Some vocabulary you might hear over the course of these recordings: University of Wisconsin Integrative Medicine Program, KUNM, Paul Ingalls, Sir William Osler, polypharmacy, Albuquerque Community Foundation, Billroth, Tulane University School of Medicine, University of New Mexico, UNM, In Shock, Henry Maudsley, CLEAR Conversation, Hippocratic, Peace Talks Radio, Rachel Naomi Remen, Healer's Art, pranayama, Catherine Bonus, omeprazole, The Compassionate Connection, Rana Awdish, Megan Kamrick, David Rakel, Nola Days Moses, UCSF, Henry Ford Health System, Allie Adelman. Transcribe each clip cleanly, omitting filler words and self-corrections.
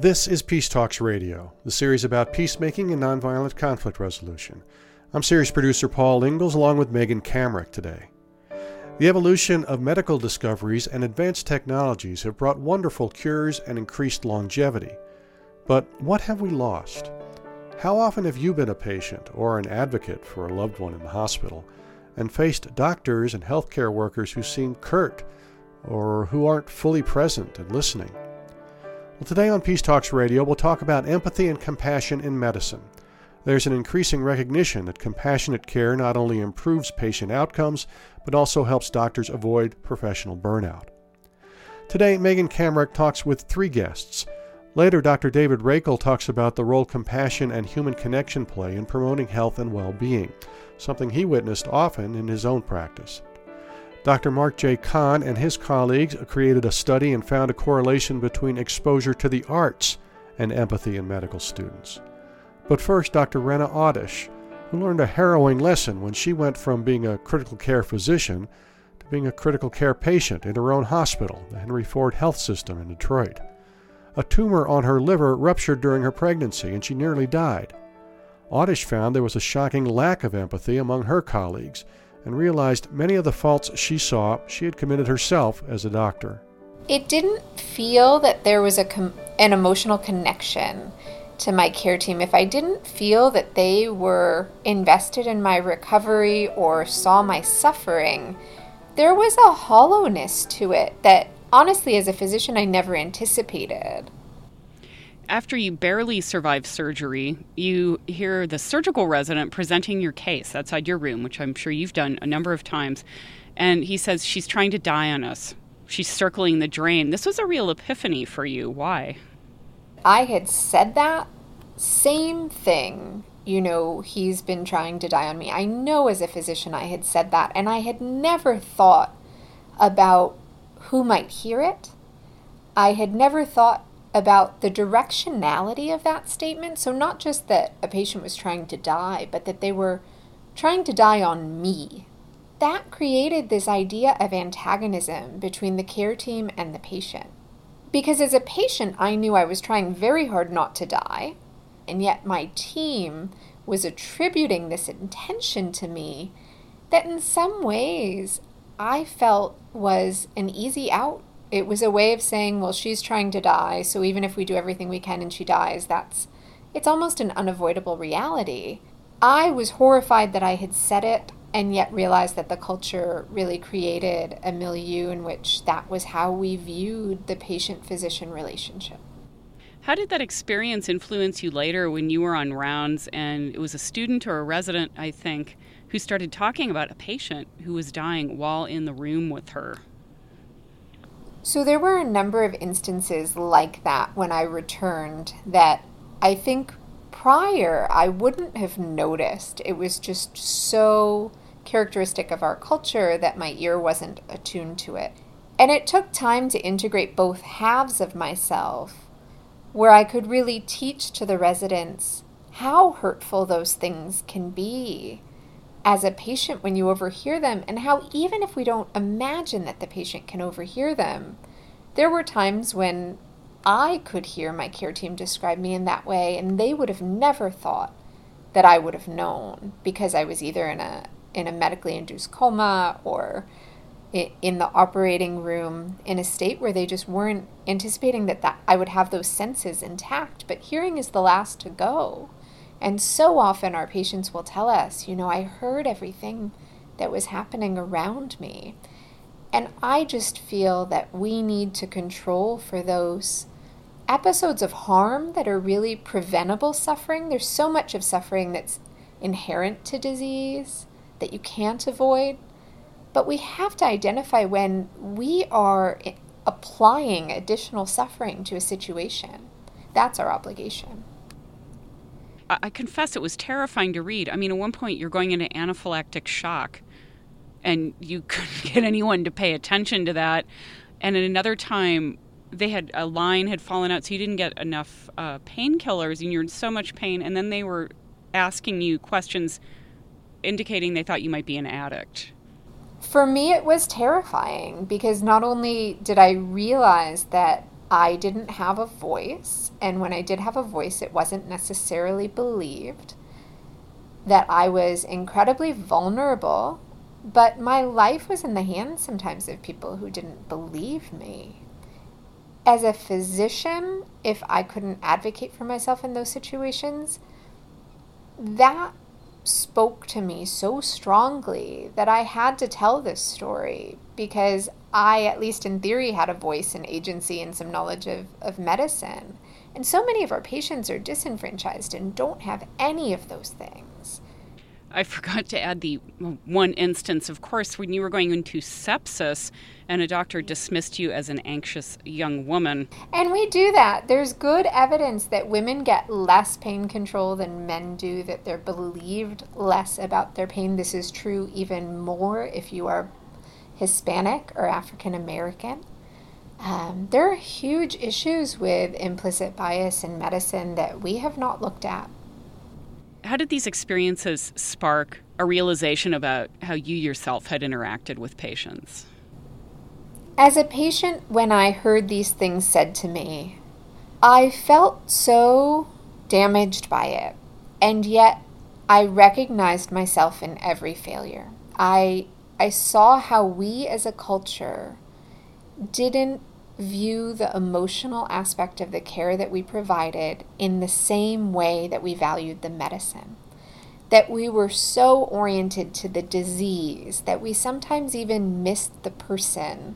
This is Peace Talks Radio, the series about peacemaking and nonviolent conflict resolution. I'm series producer Paul Ingalls along with Megan Kamrick today. The evolution of medical discoveries and advanced technologies have brought wonderful cures and increased longevity. But what have we lost? How often have you been a patient or an advocate for a loved one in the hospital and faced doctors and healthcare workers who seem curt or who aren't fully present and listening? Well, today on Peace Talks Radio, we'll talk about empathy and compassion in medicine. There's an increasing recognition that compassionate care not only improves patient outcomes, but also helps doctors avoid professional burnout. Today, Megan Kamrick talks with three guests. Later, Dr. David Rakel talks about the role compassion and human connection play in promoting health and well-being, something he witnessed often in his own practice. Dr. Mark J. Kahn and his colleagues created a study and found a correlation between exposure to the arts and empathy in medical students. But first, Dr. Rana Awdish, who learned a harrowing lesson when she went from being a critical care physician to being a critical care patient in her own hospital, the Henry Ford Health System in Detroit. A tumor on her liver ruptured during her pregnancy, and she nearly died. Awdish found there was a shocking lack of empathy among her colleagues and realized many of the faults she saw she had committed herself as a doctor. It didn't feel that there was an emotional connection to my care team. If I didn't feel that they were invested in my recovery or saw my suffering, there was a hollowness to it that honestly, as a physician, I never anticipated. After you barely survive surgery, you hear the surgical resident presenting your case outside your room, which I'm sure you've done a number of times. And he says, "She's trying to die on us. She's circling the drain." This was a real epiphany for you. Why? I had said that same thing. You know, he's been trying to die on me. I know as a physician I had said that, and I had never thought about who might hear it. I had never thought about the directionality of that statement. So not just that a patient was trying to die, but that they were trying to die on me. That created this idea of antagonism between the care team and the patient. Because as a patient, I knew I was trying very hard not to die, and yet my team was attributing this intention to me that in some ways I felt was an easy out. It was a way of saying, well, she's trying to die, so even if we do everything we can and she dies, it's almost an unavoidable reality. I was horrified that I had said it, and yet realized that the culture really created a milieu in which that was how we viewed the patient-physician relationship. How did that experience influence you later when you were on rounds and it was a student or a resident, I think, who started talking about a patient who was dying while in the room with her? So there were a number of instances like that when I returned that I think prior I wouldn't have noticed. It was just so characteristic of our culture that my ear wasn't attuned to it. And it took time to integrate both halves of myself where I could really teach to the residents how hurtful those things can be as a patient when you overhear them, and how even if we don't imagine that the patient can overhear them, there were times when I could hear my care team describe me in that way, and they would have never thought that I would have known because I was either in a medically induced coma or in the operating room in a state where they just weren't anticipating that I would have those senses intact. But hearing is the last to go. And so often our patients will tell us, you know, I heard everything that was happening around me. And I just feel that we need to control for those episodes of harm that are really preventable suffering. There's so much of suffering that's inherent to disease that you can't avoid. But we have to identify when we are applying additional suffering to a situation. That's our obligation. I confess it was terrifying to read. I mean, at one point you're going into anaphylactic shock and you couldn't get anyone to pay attention to that. And at another time, a line had fallen out, so you didn't get enough painkillers and you're in so much pain. And then they were asking you questions indicating they thought you might be an addict. For me, it was terrifying because not only did I realize that I didn't have a voice, and when I did have a voice, it wasn't necessarily believed, that I was incredibly vulnerable, but my life was in the hands sometimes of people who didn't believe me. As a physician, if I couldn't advocate for myself in those situations, that spoke to me so strongly that I had to tell this story because I, at least in theory, had a voice and agency and some knowledge of medicine. And so many of our patients are disenfranchised and don't have any of those things. I forgot to add the one instance, of course, when you were going into sepsis and a doctor dismissed you as an anxious young woman. And we do that. There's good evidence that women get less pain control than men do, that they're believed less about their pain. This is true even more if you are Hispanic or African American. There are huge issues with implicit bias in medicine that we have not looked at. How did these experiences spark a realization about how you yourself had interacted with patients? As a patient, when I heard these things said to me, I felt so damaged by it, and yet I recognized myself in every failure. I saw how we as a culture didn't view the emotional aspect of the care that we provided in the same way that we valued the medicine, that we were so oriented to the disease that we sometimes even missed the person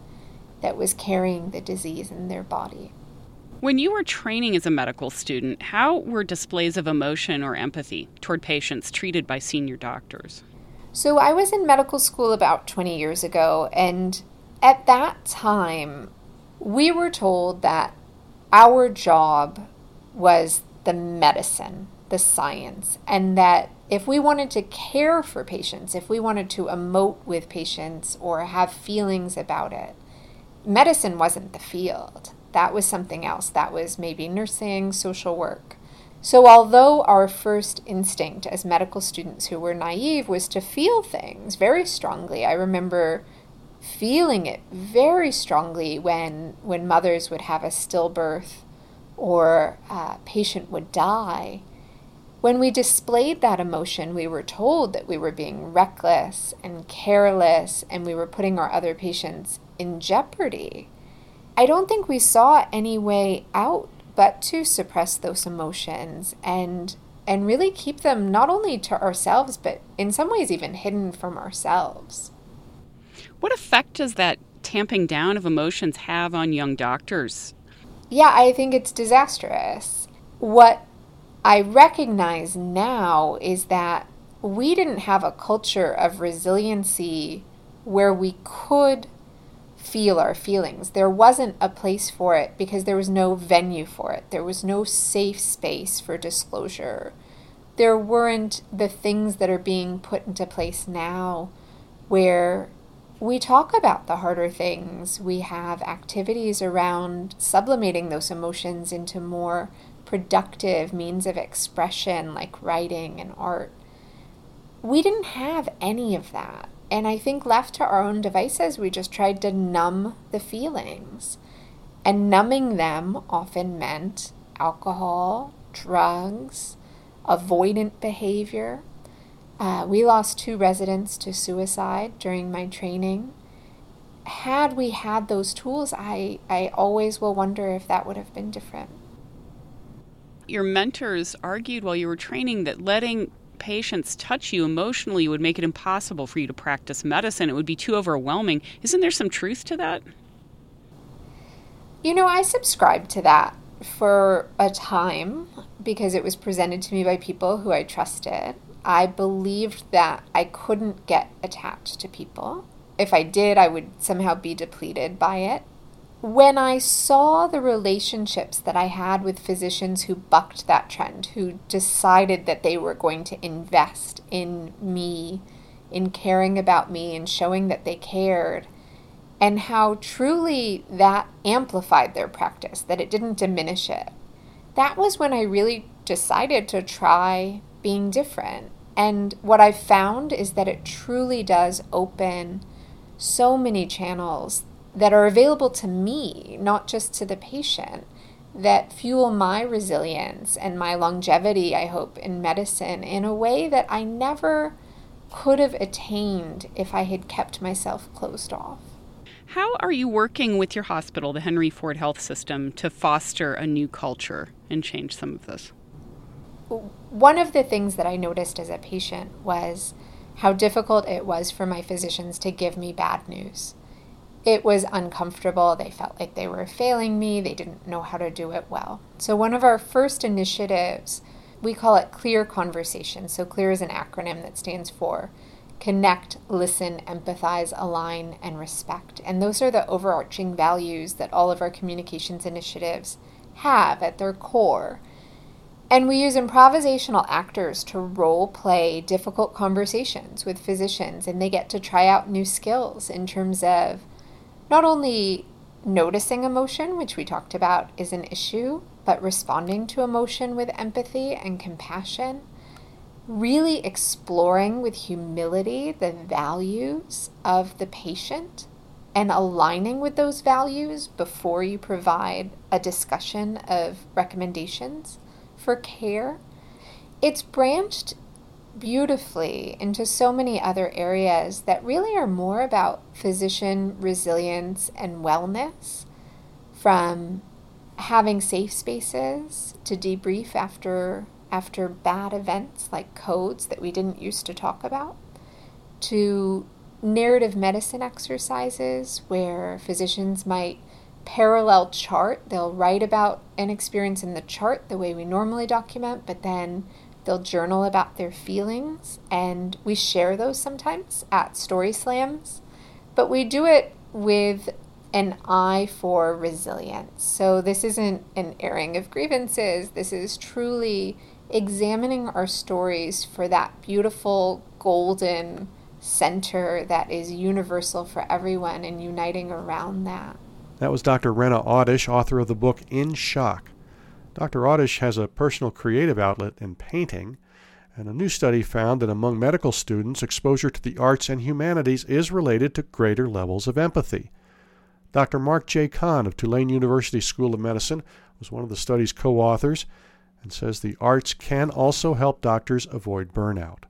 that was carrying the disease in their body. When you were training as a medical student, how were displays of emotion or empathy toward patients treated by senior doctors? So I was in medical school about 20 years ago, and at that time, we were told that our job was the medicine, the science, and that if we wanted to care for patients, if we wanted to emote with patients or have feelings about it, medicine wasn't the field. That was something else. That was maybe nursing, social work. So although our first instinct as medical students who were naive was to feel things very strongly, I remember feeling it very strongly when mothers would have a stillbirth or a patient would die. When we displayed that emotion, we were told that we were being reckless and careless and we were putting our other patients in jeopardy. I don't think we saw any way out but to suppress those emotions and really keep them not only to ourselves, but in some ways even hidden from ourselves. What effect does that tamping down of emotions have on young doctors? Yeah, I think it's disastrous. What I recognize now is that we didn't have a culture of resiliency where we could feel our feelings. There wasn't a place for it because there was no venue for it. There was no safe space for disclosure. There weren't the things that are being put into place now where we talk about the harder things. We have activities around sublimating those emotions into more productive means of expression, like writing and art. We didn't have any of that. And I think left to our own devices, we just tried to numb the feelings. And numbing them often meant alcohol, drugs, avoidant behavior. We lost 2 residents to suicide during my training. Had we had those tools, I always will wonder if that would have been different. Your mentors argued while you were training that letting patients touch you emotionally would make it impossible for you to practice medicine. It would be too overwhelming. Isn't there some truth to that? I subscribed to that for a time because it was presented to me by people who I trusted. I believed that I couldn't get attached to people. If I did, I would somehow be depleted by it. When I saw the relationships that I had with physicians who bucked that trend, who decided that they were going to invest in me, in caring about me and showing that they cared, and how truly that amplified their practice, that it didn't diminish it, that was when I really decided to try being different. And what I've found is that it truly does open so many channels that are available to me, not just to the patient, that fuel my resilience and my longevity, I hope, in medicine in a way that I never could have attained if I had kept myself closed off. How are you working with your hospital, the Henry Ford Health System, to foster a new culture and change some of this? One of the things that I noticed as a patient was how difficult it was for my physicians to give me bad news. It was uncomfortable. They felt like they were failing me. They didn't know how to do it well. So one of our first initiatives, we call it CLEAR Conversation. So CLEAR is an acronym that stands for Connect, Listen, Empathize, Align, and Respect. And those are the overarching values that all of our communications initiatives have at their core. And we use improvisational actors to role play difficult conversations with physicians, and they get to try out new skills in terms of not only noticing emotion, which we talked about is an issue, but responding to emotion with empathy and compassion, really exploring with humility the values of the patient and aligning with those values before you provide a discussion of recommendations for care. It's branched beautifully into so many other areas that really are more about physician resilience and wellness, from having safe spaces to debrief after bad events like codes that we didn't used to talk about, to narrative medicine exercises where physicians might parallel chart. They'll write about an experience in the chart the way we normally document, but then they'll journal about their feelings, and we share those sometimes at story slams, but we do it with an eye for resilience. So this isn't an airing of grievances. This is truly examining our stories for that beautiful golden center that is universal for everyone and uniting around that. That was Dr. Rana Awdish, author of the book In Shock. Dr. Awdish has a personal creative outlet in painting, and a new study found that among medical students, exposure to the arts and humanities is related to greater levels of empathy. Dr. Mark J. Kahn of Tulane University School of Medicine was one of the study's co-authors and says the arts can also help doctors avoid burnout.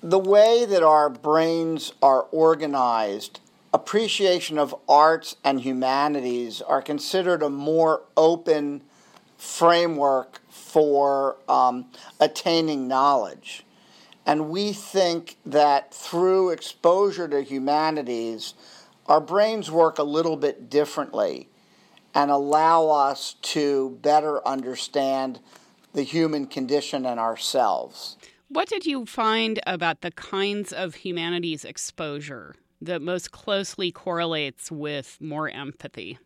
The way that our brains are organized, appreciation of arts and humanities are considered a more open framework for attaining knowledge. And we think that through exposure to humanities, our brains work a little bit differently and allow us to better understand the human condition and ourselves. What did you find about the kinds of humanities exposure that most closely correlates with more empathy?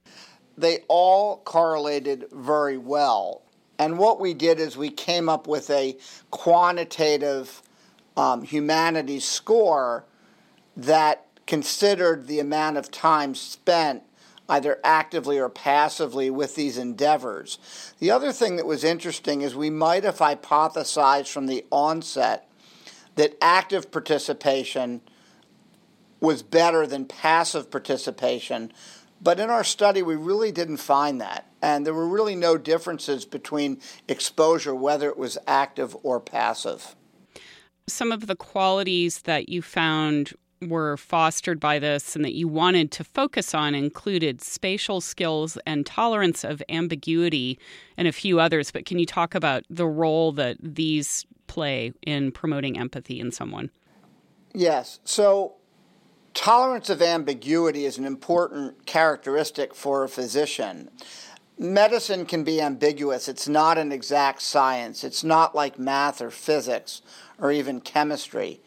They all correlated very well. And what we did is we came up with a quantitative humanities score that considered the amount of time spent either actively or passively with these endeavors. The other thing that was interesting is we might have hypothesized from the onset that active participation was better than passive participation. But in our study, we really didn't find that. And there were really no differences between exposure, whether it was active or passive. Some of the qualities that you found were fostered by this and that you wanted to focus on included spatial skills and tolerance of ambiguity and a few others. But can you talk about the role that these play in promoting empathy in someone? Yes. So tolerance of ambiguity is an important characteristic for a physician. Medicine can be ambiguous. It's not an exact science. It's not like math or physics or even chemistry.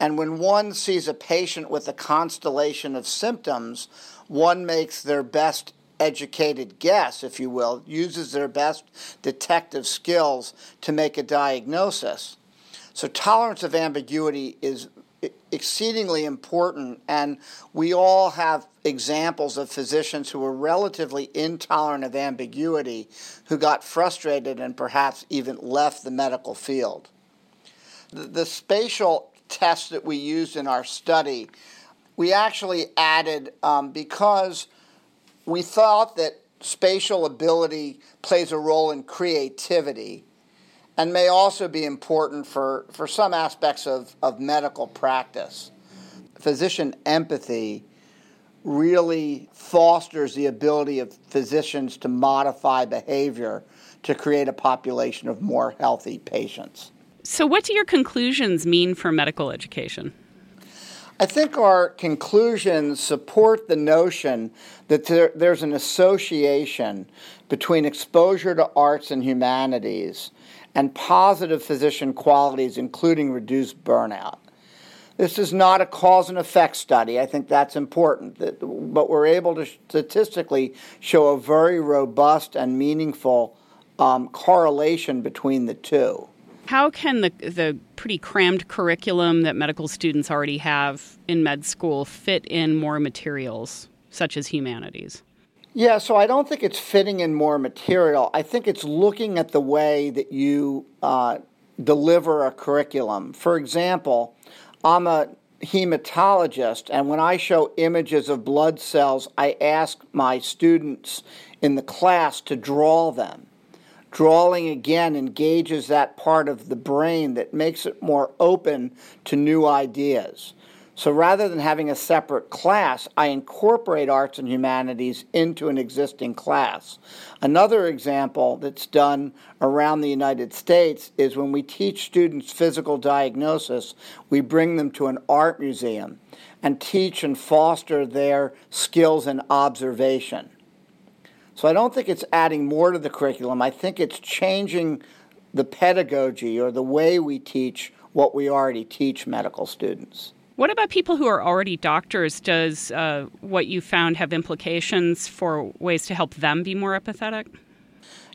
And when one sees a patient with a constellation of symptoms, one makes their best educated guess, if you will, uses their best detective skills to make a diagnosis. So tolerance of ambiguity is exceedingly important, and we all have examples of physicians who were relatively intolerant of ambiguity, who got frustrated and perhaps even left the medical field. The spatial test that we used in our study, we actually added, because we thought that spatial ability plays a role in creativity and may also be important for some aspects of medical practice. Physician empathy really fosters the ability of physicians to modify behavior to create a population of more healthy patients. So what do your conclusions mean for medical education? I think our conclusions support the notion that there's an association between exposure to arts and humanities and positive physician qualities, including reduced burnout. This is not a cause and effect study. I think that's important. But we're able to statistically show a very robust and meaningful correlation between the two. How can the pretty crammed curriculum that medical students already have in med school fit in more materials, such as humanities? Yeah, so I don't think it's fitting in more material. I think it's looking at the way that you deliver a curriculum. For example, I'm a hematologist, and when I show images of blood cells, I ask my students in the class to draw them. Drawing, again, engages that part of the brain that makes it more open to new ideas. So rather than having a separate class, I incorporate arts and humanities into an existing class. Another example that's done around the United States is when we teach students physical diagnosis, we bring them to an art museum and teach and foster their skills in observation. So I don't think it's adding more to the curriculum. I think it's changing the pedagogy or the way we teach what we already teach medical students. What about people who are already doctors? Does what you found have implications for ways to help them be more empathetic?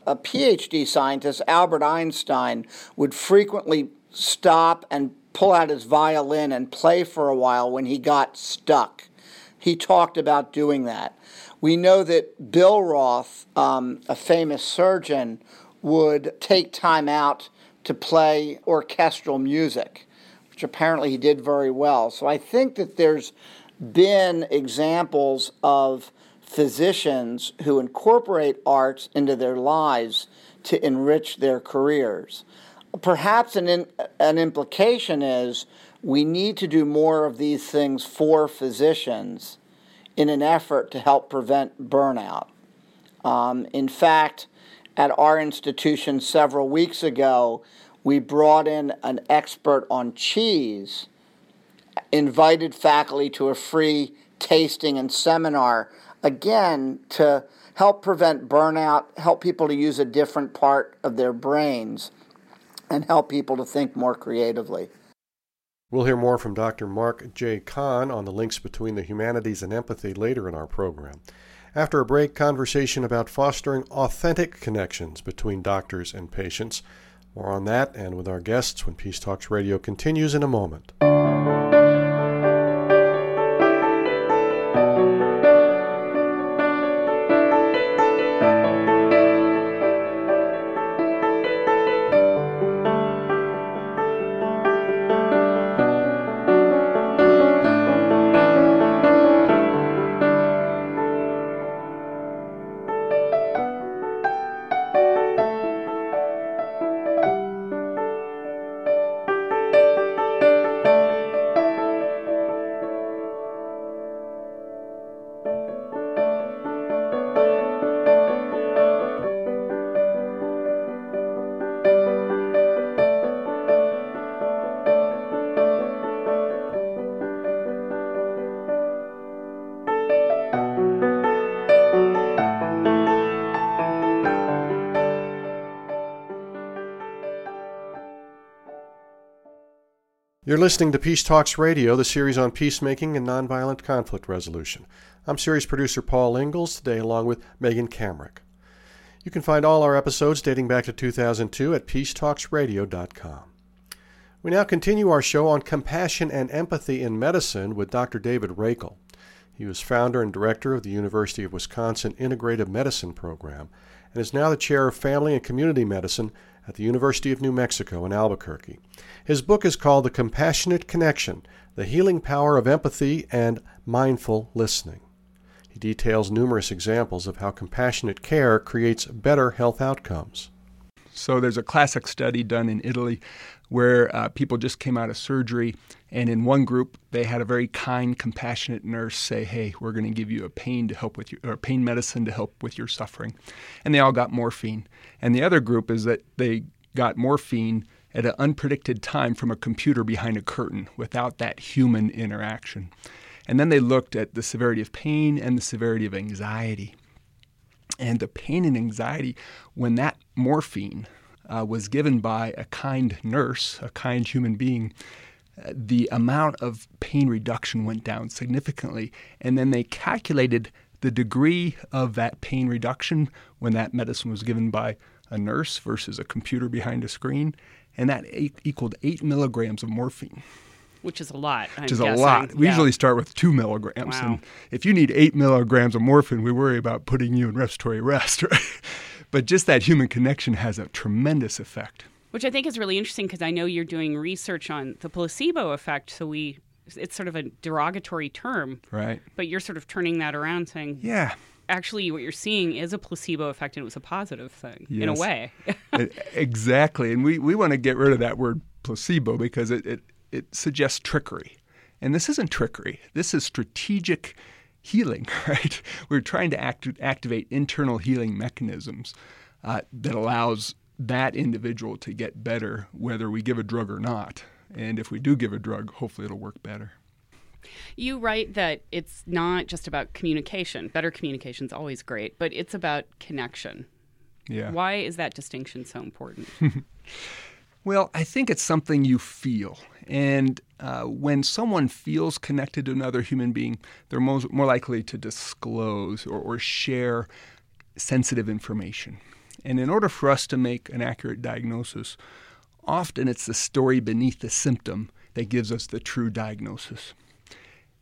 A PhD scientist, Albert Einstein, would frequently stop and pull out his violin and play for a while when he got stuck. He talked about doing that. We know that Billroth, a famous surgeon, would take time out to play orchestral music, which apparently he did very well. So I think that there's been examples of physicians who incorporate arts into their lives to enrich their careers. Perhaps an implication is we need to do more of these things for physicians in an effort to help prevent burnout. In fact, at our institution several weeks ago, we brought in an expert on cheese, invited faculty to a free tasting and seminar, again, to help prevent burnout, help people to use a different part of their brains, and help people to think more creatively. We'll hear more from Dr. Mark J. Kahn on the links between the humanities and empathy later in our program. After a break, conversation about fostering authentic connections between doctors and patients. More on that and with our guests when Peace Talks Radio continues in a moment. You're listening to Peace Talks Radio, the series on peacemaking and nonviolent conflict resolution. I'm series producer Paul Ingalls, today along with Megan Kamrick. You can find all our episodes dating back to 2002 at peacetalksradio.com. We now continue our show on compassion and empathy in medicine with Dr. David Rakel. He was founder and director of the University of Wisconsin Integrative Medicine Program and is now the chair of Family and Community Medicine at the University of New Mexico in Albuquerque. His book is called The Compassionate Connection, The Healing Power of Empathy and Mindful Listening. He details numerous examples of how compassionate care creates better health outcomes. So there's a classic study done in Italy where people just came out of surgery, and in one group they had a very kind, compassionate nurse say, "Hey, we're going to give you a pain to help with your, or pain medicine to help with your suffering," and they all got morphine. And the other group is that they got morphine at an unpredicted time from a computer behind a curtain without that human interaction. And then they looked at the severity of pain and the severity of anxiety. And the pain and anxiety, when that morphine was given by a kind nurse, a kind human being, the amount of pain reduction went down significantly. And then they calculated the degree of that pain reduction when that medicine was given by a nurse versus a computer behind a screen, and that equaled 8 milligrams of morphine. Which is a lot, I'm guessing. We usually start with 2 milligrams. Wow. And if you need 8 milligrams of morphine, we worry about putting you in respiratory arrest, right? But just that human connection has a tremendous effect. Which I think is really interesting because I know you're doing research on the placebo effect, so it's sort of a derogatory term. Right. But you're sort of turning that around saying, yeah, actually what you're seeing is a placebo effect, and it was a positive thing, yes, in a way. Exactly. And we want to get rid of that word placebo because it suggests trickery. And this isn't trickery. This is strategic healing, right? We're trying to activate internal healing mechanisms that allows that individual to get better whether we give a drug or not. And if we do give a drug, hopefully it'll work better. You write that it's not just about communication. Better communication is always great, but it's about connection. Yeah. Why is that distinction so important? Well, I think it's something you feel. And when someone feels connected to another human being, they're more likely to disclose or share sensitive information. And in order for us to make an accurate diagnosis, often it's the story beneath the symptom that gives us the true diagnosis.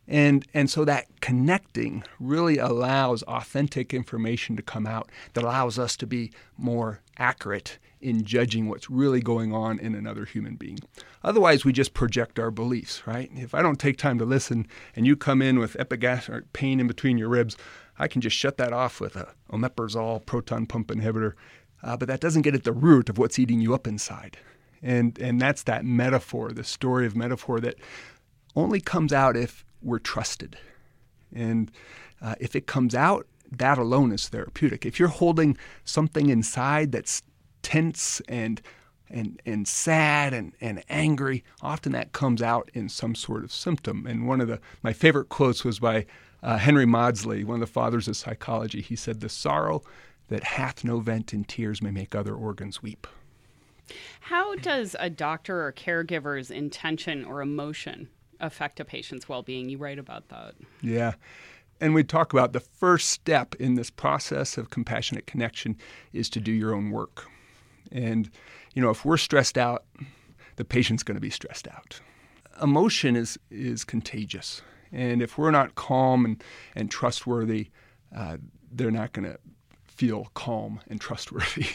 And so that connecting really allows authentic information to come out that allows us to be more accurate in judging what's really going on in another human being. Otherwise, we just project our beliefs, right? If I don't take time to listen and you come in with epigastric pain in between your ribs, I can just shut that off with a omeprazole proton pump inhibitor, but that doesn't get at the root of what's eating you up inside. And that's that metaphor, the story of metaphor that only comes out if we're trusted. And if it comes out, that alone is therapeutic. If you're holding something inside that's tense and sad and angry, often that comes out in some sort of symptom. And one of my favorite quotes was by Henry Maudsley, one of the fathers of psychology. He said, "The sorrow that hath no vent in tears may make other organs weep." How does a doctor or caregiver's intention or emotion affect a patient's well-being? You write about that. Yeah. And we talk about the first step in this process of compassionate connection is to do your own work. And, you know, if we're stressed out, the patient's going to be stressed out. Emotion is contagious. And if we're not calm and trustworthy, they're not going to feel calm and trustworthy.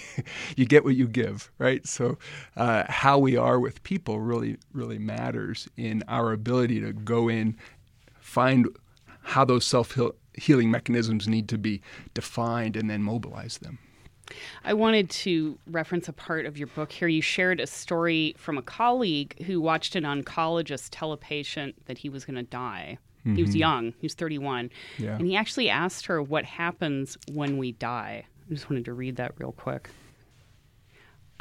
You get what you give, right? So how we are with people really, really matters in our ability to go in, find how those self-healing mechanisms need to be defined, and then mobilize them. I wanted to reference a part of your book here. You shared a story from a colleague who watched an oncologist tell a patient that he was going to die. He was young. He was 31. Yeah. And he actually asked her what happens when we die. I just wanted to read that real quick.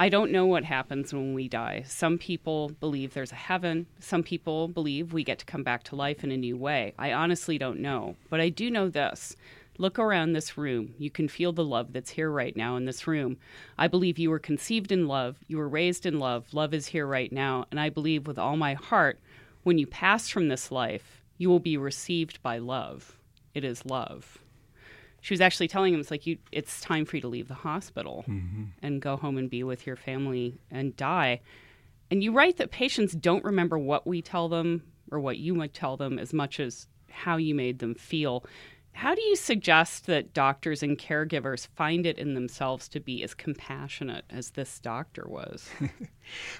"I don't know what happens when we die. Some people believe there's a heaven. Some people believe we get to come back to life in a new way. I honestly don't know. But I do know this. Look around this room. You can feel the love that's here right now in this room. I believe you were conceived in love. You were raised in love. Love is here right now. And I believe with all my heart, when you pass from this life, you will be received by love. It is love." She was actually telling him, it's like, it's time for you to leave the hospital and go home and be with your family and die. And you write that patients don't remember what we tell them or what you might tell them as much as how you made them feel. How do you suggest that doctors and caregivers find it in themselves to be as compassionate as this doctor was?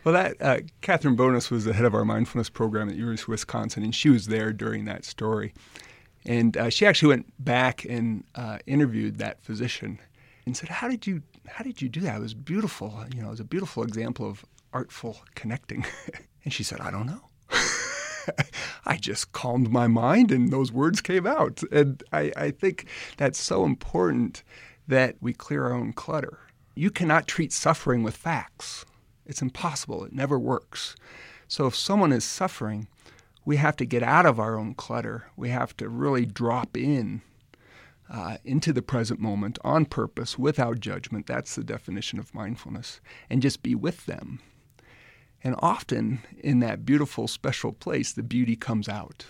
Well, that Catherine Bonus was the head of our mindfulness program at University of Wisconsin, and she was there during that story. And she actually went back and interviewed that physician and said, how did you do that? It was beautiful. You know, it was a beautiful example of artful connecting. And she said, I don't know. I just calmed my mind and those words came out. And I think that's so important that we clear our own clutter. You cannot treat suffering with facts. It's impossible. It never works. So if someone is suffering, we have to get out of our own clutter. We have to really drop in into the present moment on purpose without judgment. That's the definition of mindfulness. And just be with them. And often in that beautiful, special place, the beauty comes out.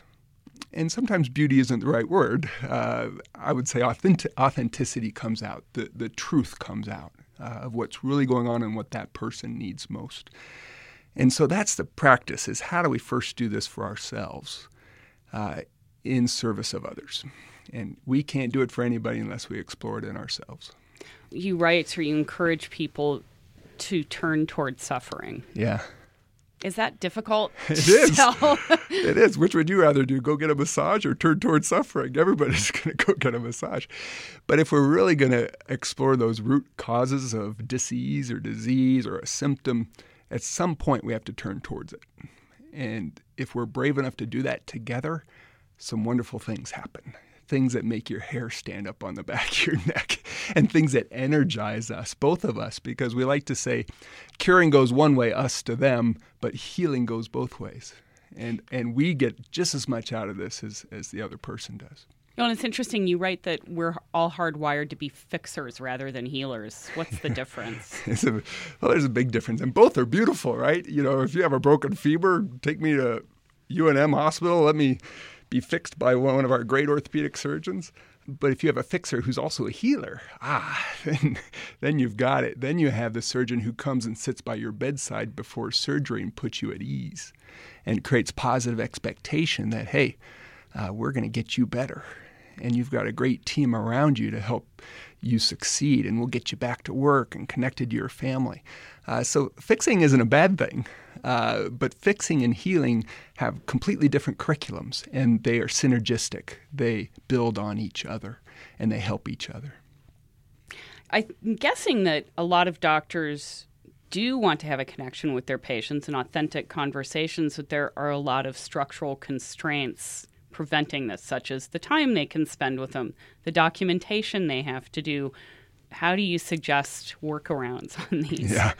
And sometimes beauty isn't the right word. I would say authenticity comes out. The truth comes out of what's really going on and what that person needs most. And so that's the practice, is how do we first do this for ourselves in service of others? And we can't do it for anybody unless we explore it in ourselves. You write, or you encourage people to turn towards suffering. Yeah. Is that difficult to tell? It is. Which would you rather do, go get a massage or turn towards suffering? Everybody's going to go get a massage. But if we're really going to explore those root causes of disease or disease or a symptom, at some point we have to turn towards it. And if we're brave enough to do that together, some wonderful things happen. Things that make your hair stand up on the back of your neck, and things that energize us, both of us, because we like to say curing goes one way, us to them, but healing goes both ways. And we get just as much out of this as the other person does. You know, and it's interesting, you write that we're all hardwired to be fixers rather than healers. What's the difference? Well, there's a big difference, and both are beautiful, right? You know, if you have a broken femur, take me to UNM Hospital, let me be fixed by one of our great orthopedic surgeons. But if you have a fixer who's also a healer, then you've got it. Then you have the surgeon who comes and sits by your bedside before surgery and puts you at ease and creates positive expectation that, hey, we're going to get you better. And you've got a great team around you to help you succeed, and we'll get you back to work and connected to your family. So fixing isn't a bad thing, but fixing and healing have completely different curriculums, and they are synergistic. They build on each other, and they help each other. I'm guessing that a lot of doctors do want to have a connection with their patients and authentic conversations, but there are a lot of structural constraints preventing this, such as the time they can spend with them, the documentation they have to do. How do you suggest workarounds on these? Yeah,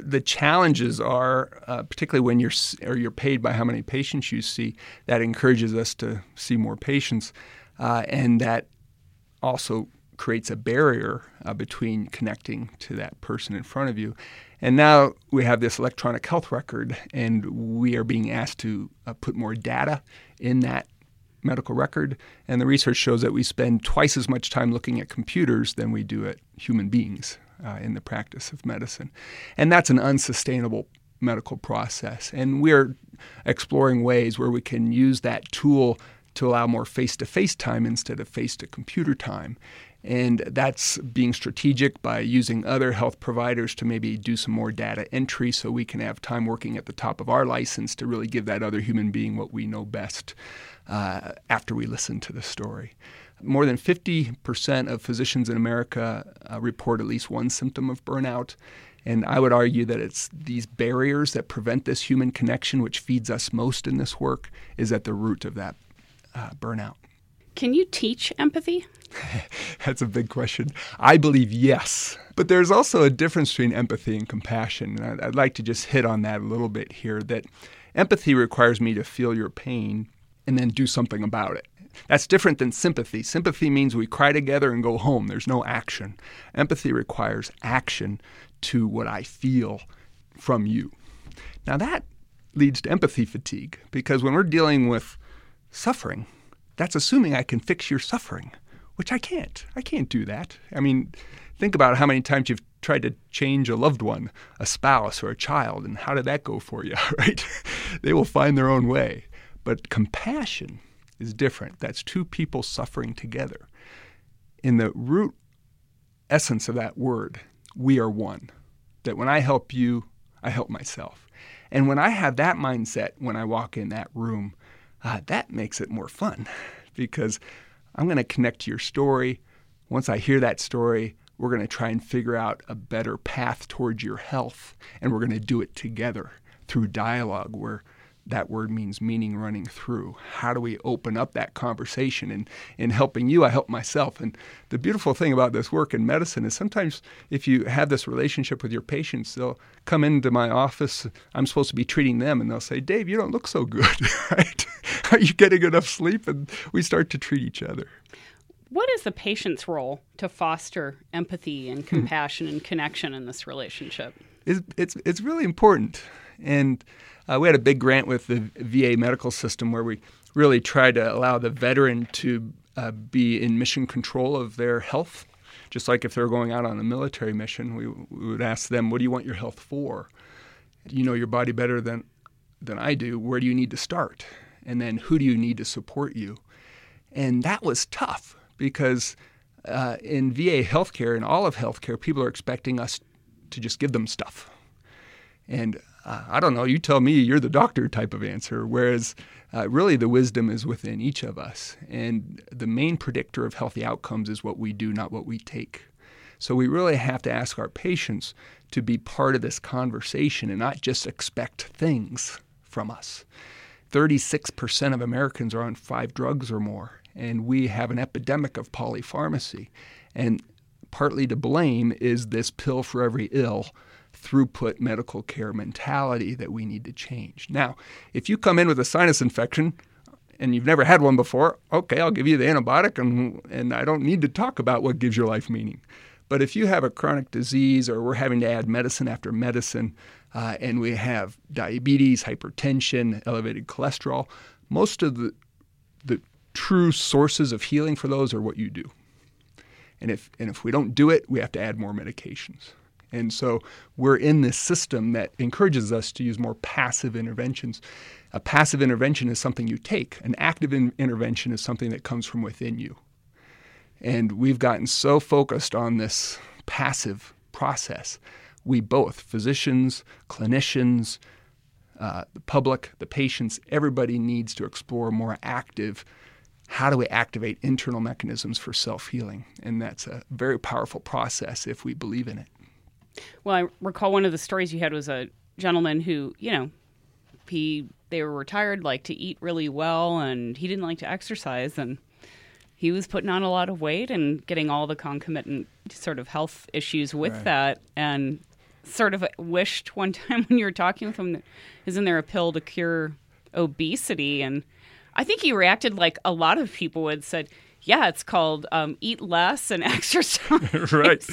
the challenges are, particularly when you're paid by how many patients you see, that encourages us to see more patients, and that also creates a barrier between connecting to that person in front of you. And now we have this electronic health record, and we are being asked to put more data in that medical record. And the research shows that we spend twice as much time looking at computers than we do at human beings in the practice of medicine. And that's an unsustainable medical process. And we're exploring ways where we can use that tool to allow more face-to-face time instead of face-to-computer time. And that's being strategic by using other health providers to maybe do some more data entry so we can have time working at the top of our license to really give that other human being what we know best after we listen to the story. More than 50% of physicians in America report at least one symptom of burnout. And I would argue that it's these barriers that prevent this human connection, which feeds us most in this work, is at the root of that burnout. Can you teach empathy? That's a big question. I believe yes. But there's also a difference between empathy and compassion. And I'd like to just hit on that a little bit here, that empathy requires me to feel your pain and then do something about it. That's different than sympathy. Sympathy means we cry together and go home. There's no action. Empathy requires action to what I feel from you. Now that leads to empathy fatigue, because when we're dealing with suffering, that's assuming I can fix your suffering, which I can't. I can't do that. I mean, think about how many times you've tried to change a loved one, a spouse or a child, and how did that go for you, right? They will find their own way. But compassion is different. That's two people suffering together. In the root essence of that word, we are one. That when I help you, I help myself. And when I have that mindset, when I walk in that room, that makes it more fun. because I'm going to connect to your story. Once I hear that story, we're going to try and figure out a better path towards your health, and we're going to do it together through dialogue, where that word means meaning running through. How do we open up that conversation? And in helping you, I help myself. And the beautiful thing about this work in medicine is sometimes if you have this relationship with your patients, they'll come into my office. I'm supposed to be treating them, and they'll say, Dave, you don't look so good, right? Are you getting enough sleep? And we start to treat each other. What is the patient's role to foster empathy and compassion and connection in this relationship? It's really important. And we had a big grant with the VA medical system where we really tried to allow the veteran to be in mission control of their health. Just like if they were going out on a military mission, we would ask them, what do you want your health for? You know your body better than I do. Where do you need to start? And then who do you need to support you? And that was tough because in VA healthcare, in all of healthcare, people are expecting us to just give them stuff. And I don't know, you tell me, you're the doctor type of answer, whereas really the wisdom is within each of us. And the main predictor of healthy outcomes is what we do, not what we take. So we really have to ask our patients to be part of this conversation and not just expect things from us. 36% of Americans are on 5 drugs or more, and we have an epidemic of polypharmacy. And partly to blame is this pill for every ill throughput medical care mentality that we need to change. Now, if you come in with a sinus infection and you've never had one before, okay, I'll give you the antibiotic and I don't need to talk about what gives your life meaning. But if you have a chronic disease or we're having to add medicine after medicine and we have diabetes, hypertension, elevated cholesterol, most of the true sources of healing for those are what you do. And if we don't do it, we have to add more medications. And so we're in this system that encourages us to use more passive interventions. A passive intervention is something you take. An active intervention is something that comes from within you. And we've gotten so focused on this passive process. We both, physicians, clinicians, the public, the patients, everybody needs to explore more active. How do we activate internal mechanisms for self-healing? And that's a very powerful process if we believe in it. Well, I recall one of the stories you had was a gentleman who, you know, they were retired, liked to eat really well, and he didn't like to exercise, and he was putting on a lot of weight and getting all the concomitant sort of health issues with that, and sort of wished one time when you were talking with him, isn't there a pill to cure obesity? And I think he reacted like a lot of people would, said, yeah, it's called eat less and exercise. Right.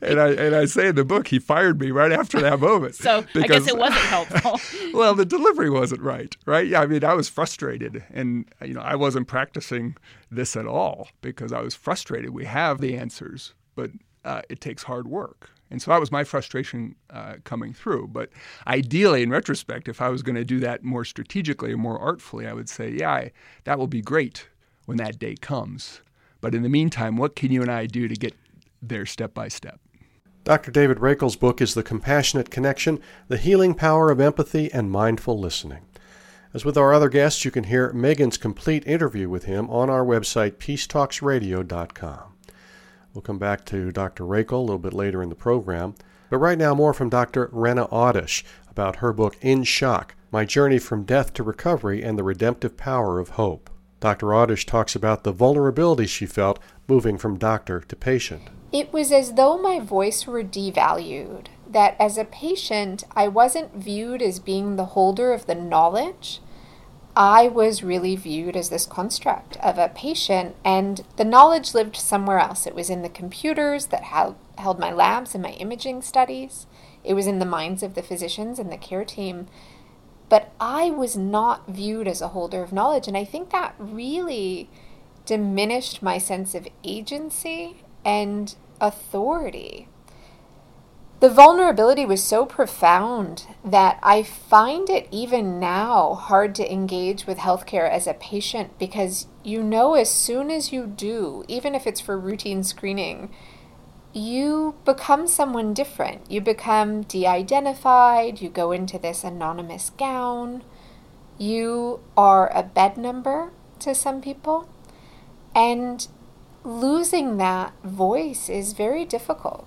And I say in the book, he fired me right after that moment. So because, I guess it wasn't helpful. Well, the delivery wasn't right? Yeah, I mean, I was frustrated. And, you know, I wasn't practicing this at all because I was frustrated. We have the answers, but it takes hard work. And so that was my frustration coming through. But ideally, in retrospect, if I was going to do that more strategically or more artfully, I would say, yeah, that will be great when that day comes. But in the meantime, what can you and I do to get there step by step? Dr. David Rakel's book is The Compassionate Connection, The Healing Power of Empathy and Mindful Listening. As with our other guests, you can hear Megan's complete interview with him on our website, peacetalksradio.com. We'll come back to Dr. Rakel a little bit later in the program. But right now, more from Dr. Rana Awdish about her book, In Shock, My Journey from Death to Recovery and the Redemptive Power of Hope. Dr. Awdish talks about the vulnerability she felt moving from doctor to patient. It was as though my voice were devalued, that as a patient, I wasn't viewed as being the holder of the knowledge. I was really viewed as this construct of a patient, and the knowledge lived somewhere else. It was in the computers that held my labs and my imaging studies. It was in the minds of the physicians and the care team. But I was not viewed as a holder of knowledge, and I think that really diminished my sense of agency and authority. The vulnerability was so profound that I find it even now hard to engage with healthcare as a patient, because you know as soon as you do, even if it's for routine screening, you become someone different. You become de-identified. You go into this anonymous gown. You are a bed number. to some people. And losing that voice is very difficult.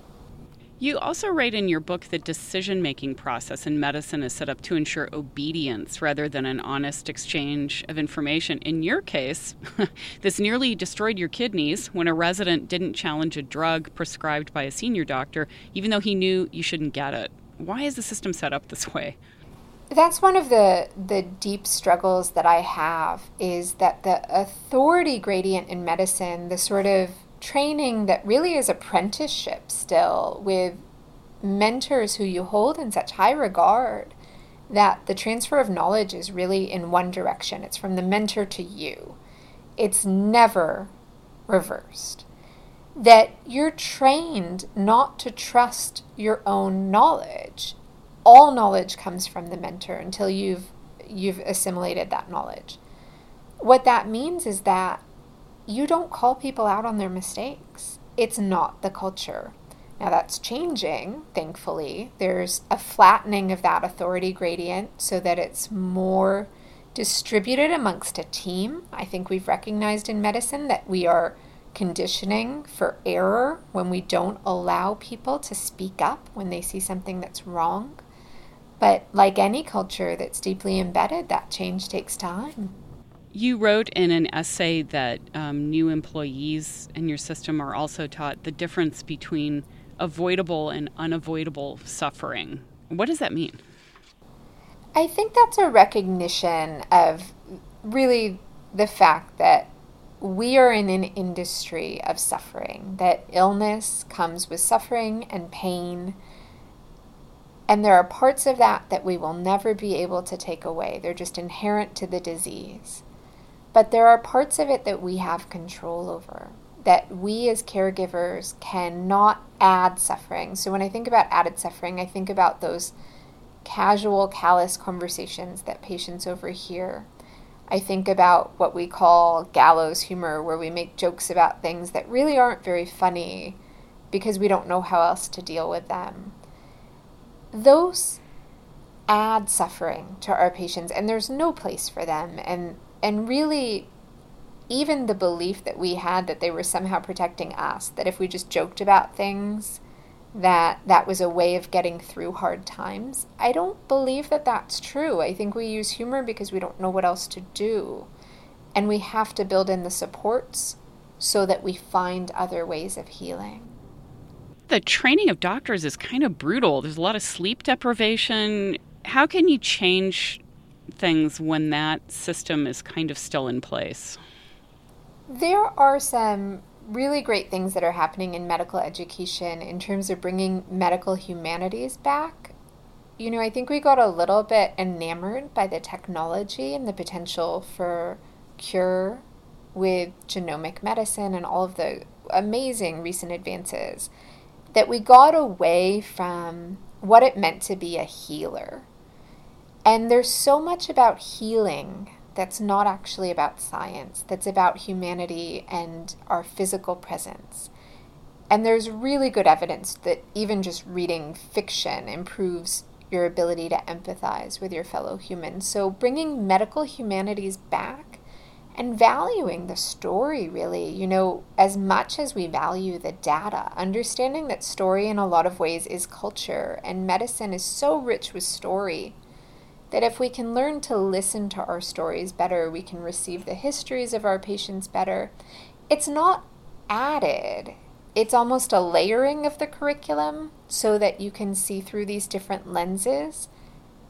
You also write in your book the decision-making process in medicine is set up to ensure obedience rather than an honest exchange of information. In your case, this nearly destroyed your kidneys when a resident didn't challenge a drug prescribed by a senior doctor, even though he knew you shouldn't get it. Why is the system set up this way? That's one of the deep struggles that I have, is that the authority gradient in medicine, the sort of training that really is apprenticeship still with mentors who you hold in such high regard, that the transfer of knowledge is really in one direction. It's from the mentor to you. It's never reversed. That you're trained not to trust your own knowledge. All knowledge comes from the mentor until you've assimilated that knowledge. What that means is that you don't call people out on their mistakes. It's not the culture. Now that's changing, thankfully. There's a flattening of that authority gradient so that it's more distributed amongst a team. I think we've recognized in medicine that we are conditioning for error when we don't allow people to speak up when they see something that's wrong. But like any culture that's deeply embedded, that change takes time. You wrote in an essay that new employees in your system are also taught the difference between avoidable and unavoidable suffering. What does that mean? I think that's a recognition of really the fact that we are in an industry of suffering, that illness comes with suffering and pain. And there are parts of that that we will never be able to take away. They're just inherent to the disease. But there are parts of it that we have control over, that we as caregivers cannot add suffering. So when I think about added suffering, I think about those casual, callous conversations that patients overhear. I think about what we call gallows humor, where we make jokes about things that really aren't very funny because we don't know how else to deal with them. Those add suffering to our patients, and there's no place for them. And really, even the belief that we had that they were somehow protecting us, that if we just joked about things, that was a way of getting through hard times, I don't believe that that's true. I think we use humor because we don't know what else to do. And we have to build in the supports so that we find other ways of healing. The training of doctors is kind of brutal. There's a lot of sleep deprivation. How can you change things when that system is kind of still in place? There are some really great things that are happening in medical education in terms of bringing medical humanities back. You know, I think we got a little bit enamored by the technology and the potential for cure with genomic medicine and all of the amazing recent advances, that we got away from what it meant to be a healer. And there's so much about healing that's not actually about science, that's about humanity and our physical presence. And there's really good evidence that even just reading fiction improves your ability to empathize with your fellow humans. So bringing medical humanities back and valuing the story, really, you know, as much as we value the data, understanding that story in a lot of ways is culture, and medicine is so rich with story, that if we can learn to listen to our stories better, we can receive the histories of our patients better. It's not added. It's almost a layering of the curriculum so that you can see through these different lenses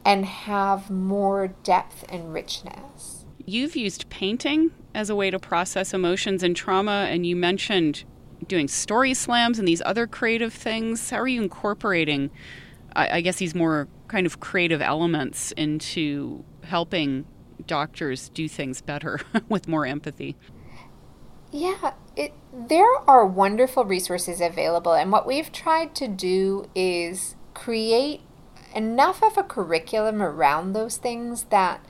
and have more depth and richness. You've used painting as a way to process emotions and trauma, and you mentioned doing story slams and these other creative things. How are you incorporating, I guess, these more kind of creative elements into helping doctors do things better with more empathy? Yeah, there are wonderful resources available. And what we've tried to do is create enough of a curriculum around those things that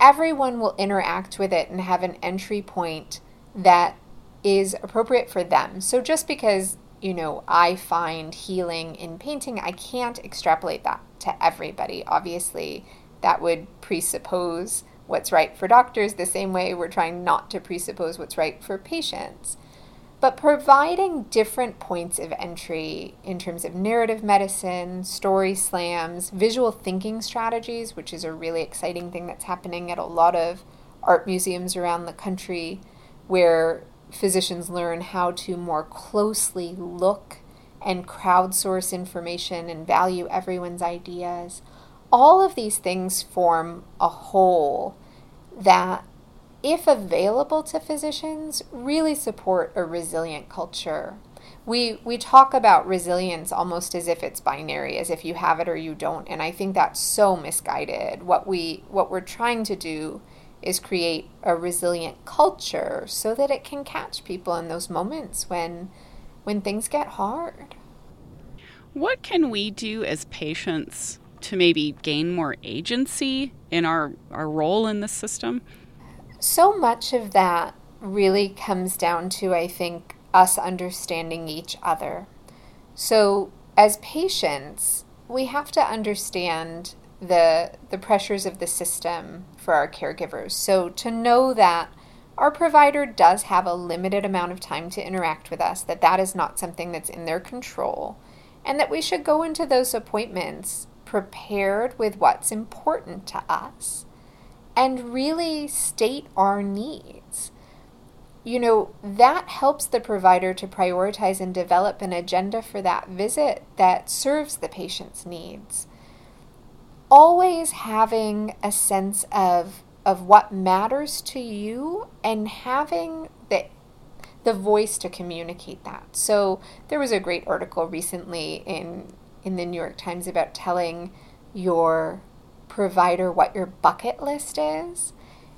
everyone will interact with it and have an entry point that is appropriate for them. So just because, you know, I find healing in painting, I can't extrapolate that to everybody. Obviously, that would presuppose what's right for doctors the same way we're trying not to presuppose what's right for patients. But providing different points of entry in terms of narrative medicine, story slams, visual thinking strategies, which is a really exciting thing that's happening at a lot of art museums around the country, where physicians learn how to more closely look and crowdsource information and value everyone's ideas. All of these things form a whole that, if available to physicians, really support a resilient culture. We talk about resilience almost as if it's binary, as if you have it or you don't, and I think that's so misguided. What we're trying to do is create a resilient culture so that it can catch people in those moments when things get hard. What can we do as patients to maybe gain more agency in our role in this system? So much of that really comes down to, I think, us understanding each other. So as patients, we have to understand the pressures of the system for our caregivers. So to know that our provider does have a limited amount of time to interact with us, that is not something that's in their control, and that we should go into those appointments prepared with what's important to us, and really state our needs. You know, that helps the provider to prioritize and develop an agenda for that visit that serves the patient's needs. Always having a sense of what matters to you and having the voice to communicate that. So there was a great article recently in the New York Times about telling your provider what your bucket list is,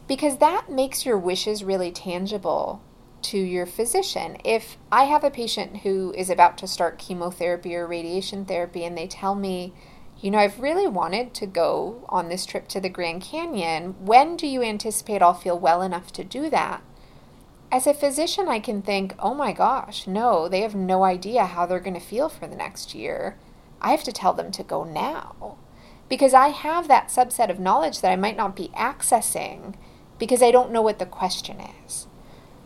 because that makes your wishes really tangible to your physician. If I have a patient who is about to start chemotherapy or radiation therapy and they tell me, you know, I've really wanted to go on this trip to the Grand Canyon, when do you anticipate I'll feel well enough to do that? As a physician, I can think, oh my gosh, no, they have no idea how they're going to feel for the next year. I have to tell them to go now, because I have that subset of knowledge that I might not be accessing because I don't know what the question is.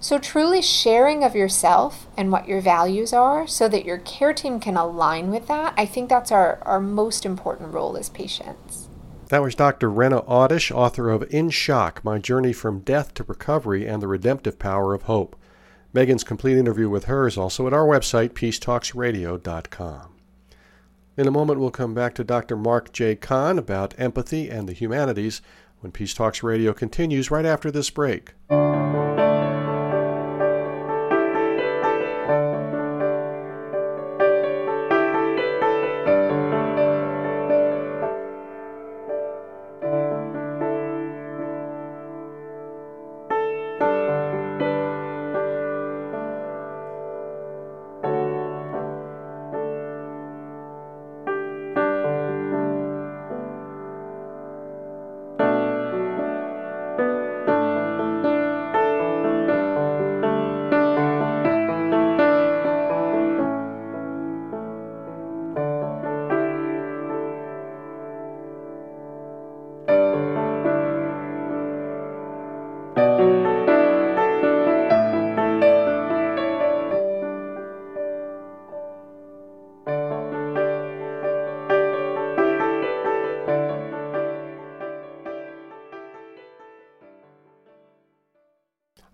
So truly sharing of yourself and what your values are so that your care team can align with that, I think that's our most important role as patients. That was Dr. Rana Awdish, author of In Shock, My Journey from Death to Recovery and the Redemptive Power of Hope. Megan's complete interview with her is also at our website, peacetalksradio.com. In a moment, we'll come back to Dr. Mark J. Kahn about empathy and the humanities when Peace Talks Radio continues right after this break.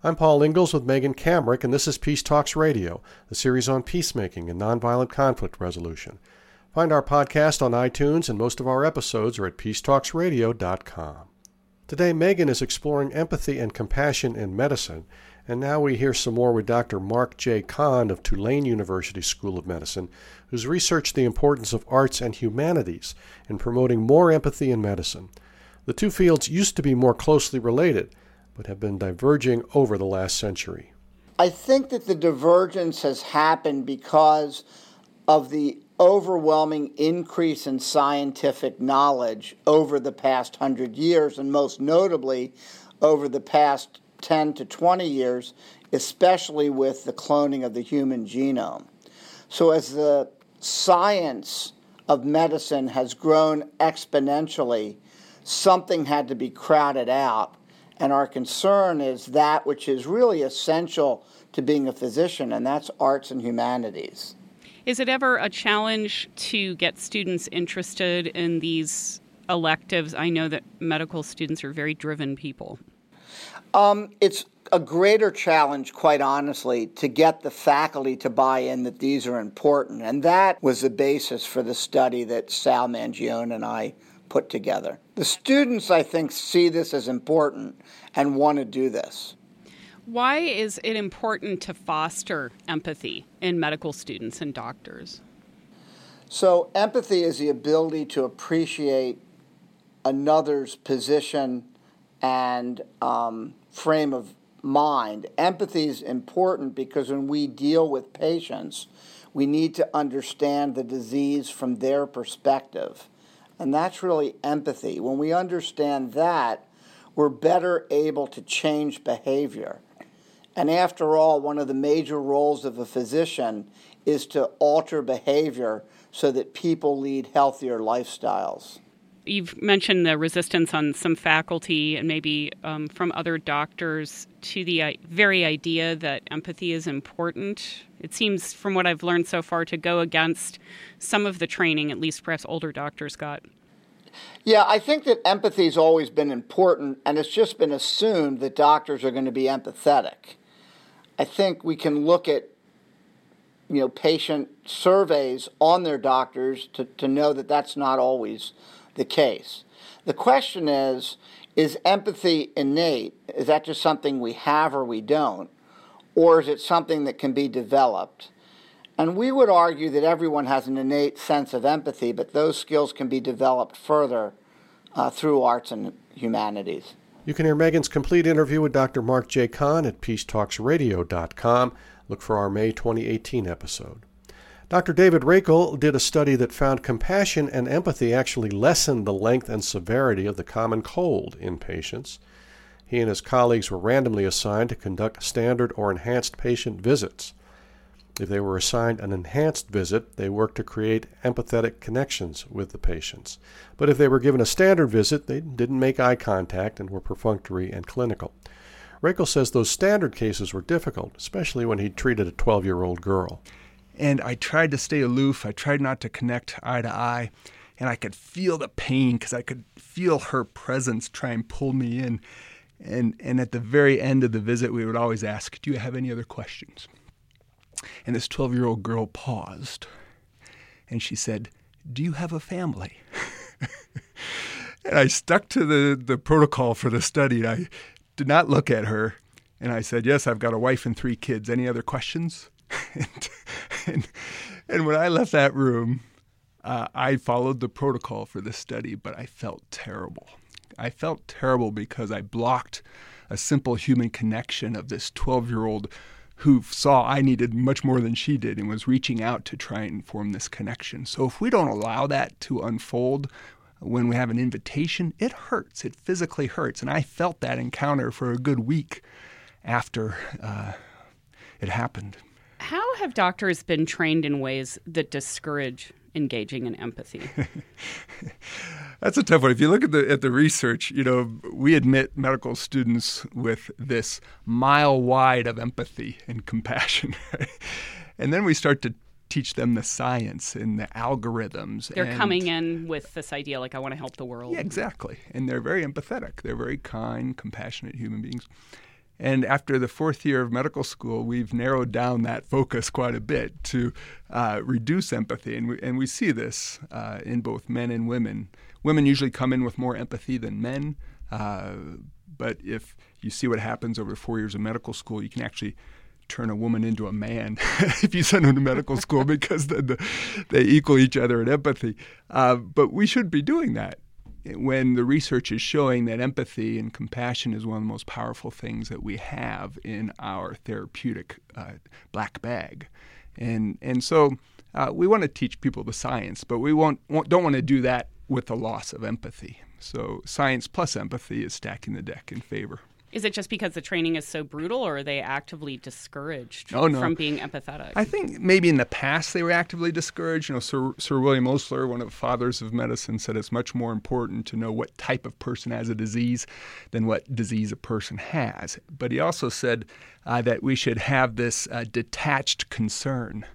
I'm Paul Ingalls with Megan Kamrick, and this is Peace Talks Radio, the series on peacemaking and nonviolent conflict resolution. Find our podcast on iTunes, and most of our episodes are at peacetalksradio.com. Today, Megan is exploring empathy and compassion in medicine, and now we hear some more with Dr. Mark J. Kahn of Tulane University School of Medicine, who's researched the importance of arts and humanities in promoting more empathy in medicine. The two fields used to be more closely related, but have been diverging over the last century. I think that the divergence has happened because of the overwhelming increase in scientific knowledge over the past 100 years, and most notably over the past 10 to 20 years, especially with the cloning of the human genome. So as the science of medicine has grown exponentially, something had to be crowded out. And our concern is that which is really essential to being a physician, and that's arts and humanities. Is it ever a challenge to get students interested in these electives? I know that medical students are very driven people. It's a greater challenge, quite honestly, to get the faculty to buy in that these are important. And that was the basis for the study that Sal Mangione and I put together. The students, I think, see this as important and want to do this. Why is it important to foster empathy in medical students and doctors? So empathy is the ability to appreciate another's position and frame of mind. Empathy is important because when we deal with patients, we need to understand the disease from their perspective. And that's really empathy. When we understand that, we're better able to change behavior. And after all, one of the major roles of a physician is to alter behavior so that people lead healthier lifestyles. You've mentioned the resistance on some faculty and maybe from other doctors to the very idea that empathy is important. It seems, from what I've learned so far, to go against some of the training, at least perhaps older doctors got. Yeah, I think that empathy has always been important, and it's just been assumed that doctors are going to be empathetic. I think we can look at patient surveys on their doctors to know that that's not always the case. The question is empathy innate? Is that just something we have or we don't? Or is it something that can be developed? And we would argue that everyone has an innate sense of empathy, but those skills can be developed further through arts and humanities. You can hear Megan's complete interview with Dr. Mark J. Kahn at peacetalksradio.com. Look for our May 2018 episode. Dr. David Rakel did a study that found compassion and empathy actually lessened the length and severity of the common cold in patients. He and his colleagues were randomly assigned to conduct standard or enhanced patient visits. If they were assigned an enhanced visit, they worked to create empathetic connections with the patients. But if they were given a standard visit, they didn't make eye contact and were perfunctory and clinical. Rakel says those standard cases were difficult, especially when he treated a 12-year-old girl. And I tried to stay aloof. I tried not to connect eye to eye. And I could feel the pain because I could feel her presence try and pull me in. And at the very end of the visit, we would always ask, "Do you have any other questions?" And this 12-year-old girl paused, and she said, "Do you have a family?" And I stuck to the protocol for the study. I did not look at her, and I said, "Yes, I've got a wife and 3 kids. Any other questions?" And when I left that room, I followed the protocol for this study, but I felt terrible. I felt terrible because I blocked a simple human connection of this 12-year-old who saw I needed much more than she did and was reaching out to try and form this connection. So if we don't allow that to unfold when we have an invitation, it hurts. It physically hurts. And I felt that encounter for a good week after it happened. How have doctors been trained in ways that discourage engaging in empathy? That's a tough one. If you look at the research, we admit medical students with this mile wide of empathy and compassion. Right? And then we start to teach them the science and the algorithms. They're coming in with this idea like, I want to help the world. Yeah, exactly. And they're very empathetic. They're very kind, compassionate human beings. And after the 4th year of medical school, we've narrowed down that focus quite a bit to reduce empathy. And we see this in both men and women. Women usually come in with more empathy than men. But if you see what happens over 4 years of medical school, you can actually turn a woman into a man if you send them to medical school because they equal each other in empathy. But we should be doing that, when the research is showing that empathy and compassion is one of the most powerful things that we have in our therapeutic black bag. And so we want to teach people the science, but we don't want to do that with the loss of empathy. So science plus empathy is stacking the deck in favor. Is it just because the training is so brutal, or are they actively discouraged from being empathetic? I think maybe in the past they were actively discouraged. You know, Sir William Osler, one of the fathers of medicine, said it's much more important to know what type of person has a disease than what disease a person has. But he also said that we should have this detached concern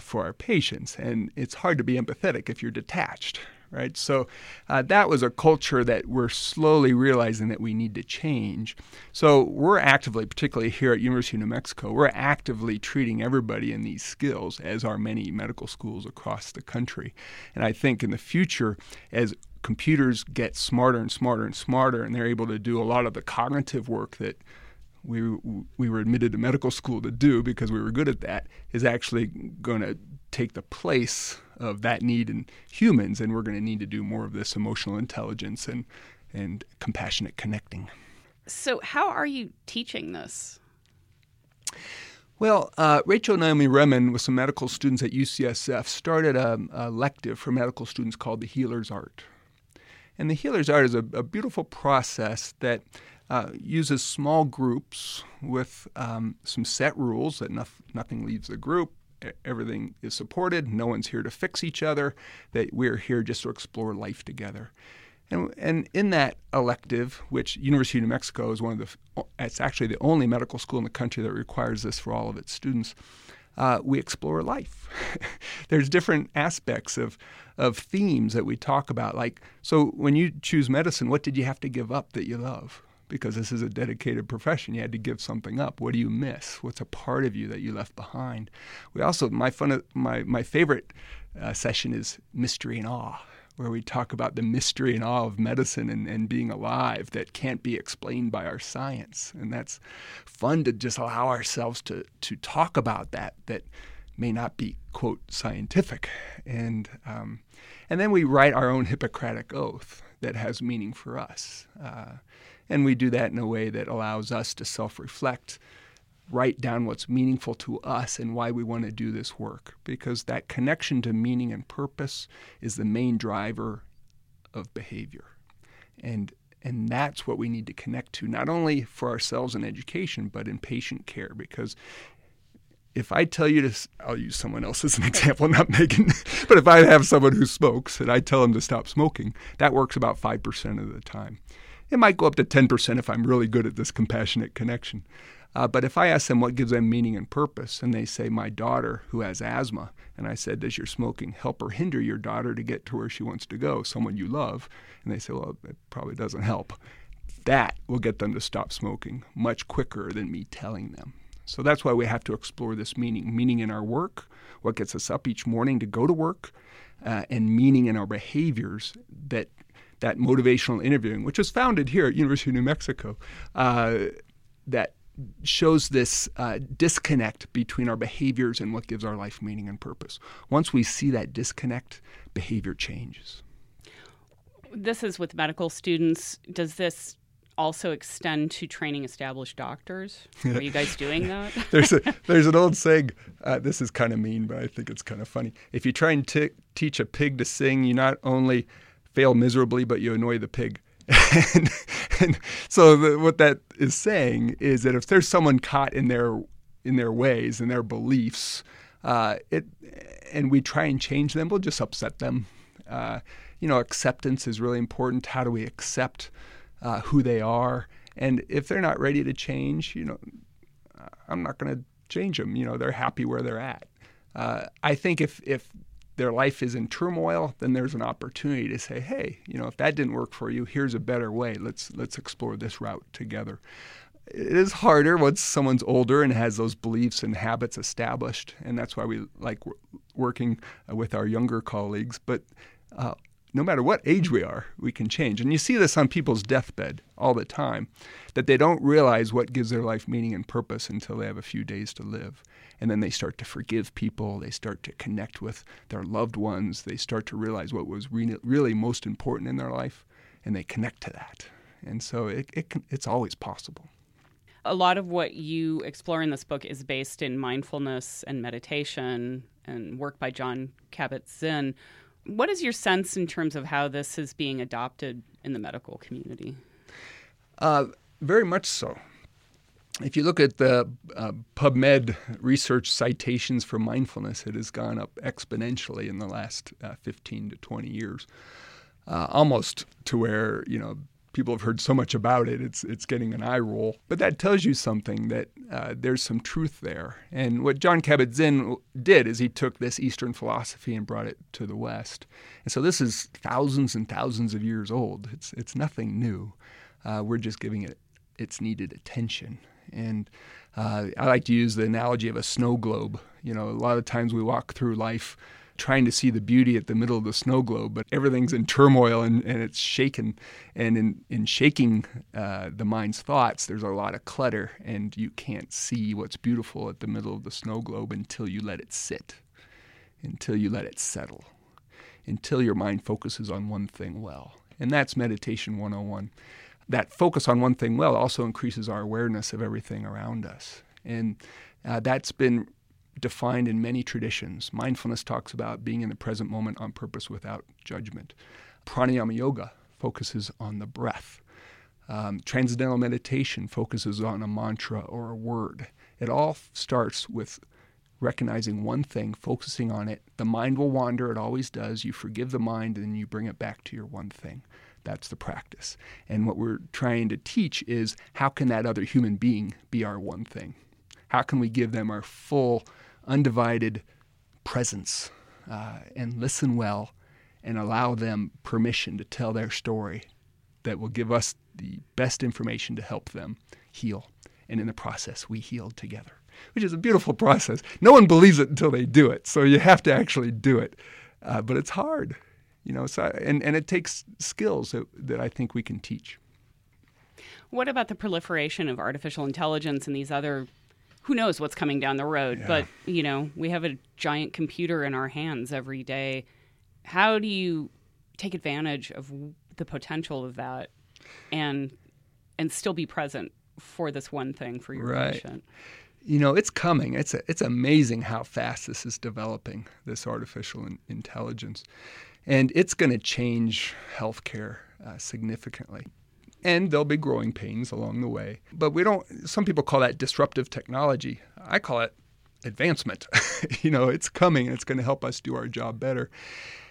for our patients. And it's hard to be empathetic if you're detached, right? So that was a culture that we're slowly realizing that we need to change. So we're actively, particularly here at University of New Mexico, we're actively treating everybody in these skills, as are many medical schools across the country. And I think in the future, as computers get smarter and smarter and smarter, and they're able to do a lot of the cognitive work that we were admitted to medical school to do because we were good at that, is actually going to take the place of that need in humans, and we're going to need to do more of this emotional intelligence and compassionate connecting. So how are you teaching this? Well, Rachel Naomi Remen, with some medical students at UCSF, started an elective for medical students called the Healer's Art. And the Healer's Art is a beautiful process that uses small groups with some set rules that nothing leaves the group. Everything is supported. No one's here to fix each other. That we're here just to explore life together. And in that elective, which University of New Mexico is it's actually the only medical school in the country that requires this for all of its students, we explore life. There's different aspects of themes that we talk about. Like, so when you choose medicine, what did you have to give up that you love? Because this is a dedicated profession. You had to give something up. What do you miss? What's a part of you that you left behind? We also, my favorite session is mystery and awe, where we talk about the mystery and awe of medicine and being alive that can't be explained by our science. And that's fun to just allow ourselves to talk about that may not be, quote, scientific. And then we write our own Hippocratic oath that has meaning for us. And we do that in a way that allows us to self-reflect, write down what's meaningful to us and why we want to do this work, because that connection to meaning and purpose is the main driver of behavior. And that's what we need to connect to, not only for ourselves in education, but in patient care, because if I tell you to, I'll use someone else as an example, not Megan, but if I have someone who smokes and I tell them to stop smoking, that works about 5% of the time. It might go up to 10% if I'm really good at this compassionate connection. But if I ask them what gives them meaning and purpose, and they say, my daughter who has asthma, and I said, does your smoking help or hinder your daughter to get to where she wants to go, someone you love? And they say, well, it probably doesn't help. That will get them to stop smoking much quicker than me telling them. So that's why we have to explore this meaning in our work, what gets us up each morning to go to work, and meaning in our behaviors that motivational interviewing, which was founded here at University of New Mexico, that shows this disconnect between our behaviors and what gives our life meaning and purpose. Once we see that disconnect, behavior changes. This is with medical students. Does this also extend to training established doctors? Are you guys doing that? There's an old saying, this is kind of mean, but I think it's kind of funny. If you try and teach a pig to sing, you not only fail miserably, but you annoy the pig. and so what that is saying is that if there's someone caught in their ways and their beliefs, and we try and change them, we'll just upset them. Acceptance is really important. How do we accept who they are? And if they're not ready to change, I'm not going to change them. They're happy where they're at. I think if their life is in turmoil, then there's an opportunity to say, hey, if that didn't work for you, here's a better way. Let's explore this route together. It is harder once someone's older and has those beliefs and habits established, and that's why we like working with our younger colleagues. But no matter what age we are, we can change. And you see this on people's deathbed all the time, that they don't realize what gives their life meaning and purpose until they have a few days to live. And then they start to forgive people. They start to connect with their loved ones. They start to realize what was really most important in their life, and they connect to that. And so it's always possible. A lot of what you explore in this book is based in mindfulness and meditation and work by Jon Kabat-Zinn. What is your sense in terms of how this is being adopted in the medical community? Very much so. If you look at the PubMed research citations for mindfulness, it has gone up exponentially in the last 15 to 20 years, almost to where, you know, people have heard so much about it, it's getting an eye roll. But that tells you something, that there's some truth there. And what Jon Kabat-Zinn did is he took this Eastern philosophy and brought it to the West. And so this is thousands and thousands of years old. It's nothing new. We're just giving it its needed attention. And I like to use the analogy of a snow globe. You know, a lot of times we walk through life trying to see the beauty at the middle of the snow globe, but everything's in turmoil and it's shaken. And in shaking the mind's thoughts, there's a lot of clutter, and you can't see what's beautiful at the middle of the snow globe until you let it sit, until you let it settle, until your mind focuses on one thing well. And that's Meditation 101. That focus on one thing well also increases our awareness of everything around us. And that's been defined in many traditions. Mindfulness talks about being in the present moment on purpose without judgment. Pranayama yoga focuses on the breath. Transcendental meditation focuses on a mantra or a word. It all starts with recognizing one thing, focusing on it. The mind will wander, it always does. You forgive the mind and then you bring it back to your one thing. That's the practice. And what we're trying to teach is, how can that other human being be our one thing? How can we give them our full, undivided presence and listen well and allow them permission to tell their story that will give us the best information to help them heal? And in the process, we heal together, which is a beautiful process. No one believes it until they do it, so you have to actually do it. But it's hard, you know. So, and it takes skills that I think we can teach. What about the proliferation of artificial intelligence and these other, who knows what's coming down the road? Yeah. But, you know, we have a giant computer in our hands every day. How do you take advantage of the potential of that and still be present for this one thing for your patient? You know, it's coming. It's amazing how fast this is developing, this artificial intelligence. And it's going to change healthcare significantly. And there'll be growing pains along the way. But some people call that disruptive technology. I call it advancement. You know, it's coming and it's going to help us do our job better.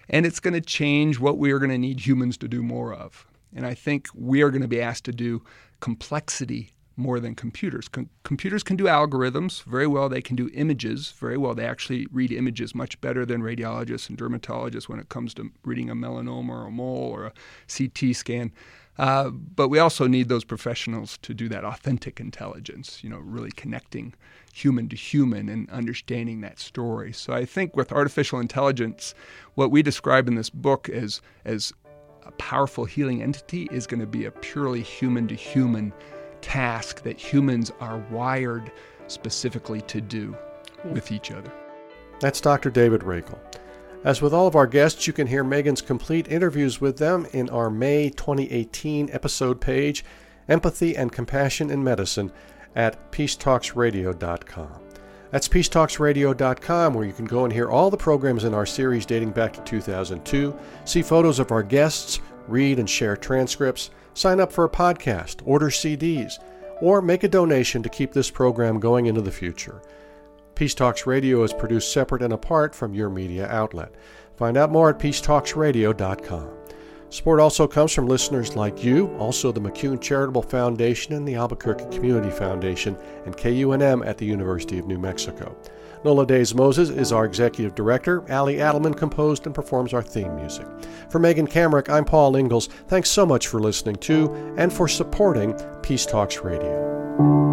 And it's going to change what we are going to need humans to do more of. And I think we are going to be asked to do complexity more than computers. Computers can do algorithms very well. They can do images very well. They actually read images much better than radiologists and dermatologists when it comes to reading a melanoma or a mole or a CT scan. But we also need those professionals to do that authentic intelligence, you know, really connecting human to human and understanding that story. So I think with artificial intelligence, what we describe in this book as a powerful healing entity is going to be a purely human to human task that humans are wired specifically to do with each other. That's Dr. David Rakel. As with all of our guests, you can hear Megan's complete interviews with them in our May 2018 episode page, Empathy and Compassion in Medicine, at peacetalksradio.com. That's peacetalksradio.com, where you can go and hear all the programs in our series dating back to 2002, see photos of our guests, read and share transcripts, sign up for a podcast, order CDs, or make a donation to keep this program going into the future. Peace Talks Radio is produced separate and apart from your media outlet. Find out more at peacetalksradio.com. Support also comes from listeners like you, also the McCune Charitable Foundation and the Albuquerque Community Foundation, and KUNM at the University of New Mexico. Nola Days Moses is our executive director. Allie Adelman composed and performs our theme music. For Megan Kamrick, I'm Paul Ingalls. Thanks so much for listening to and for supporting Peace Talks Radio.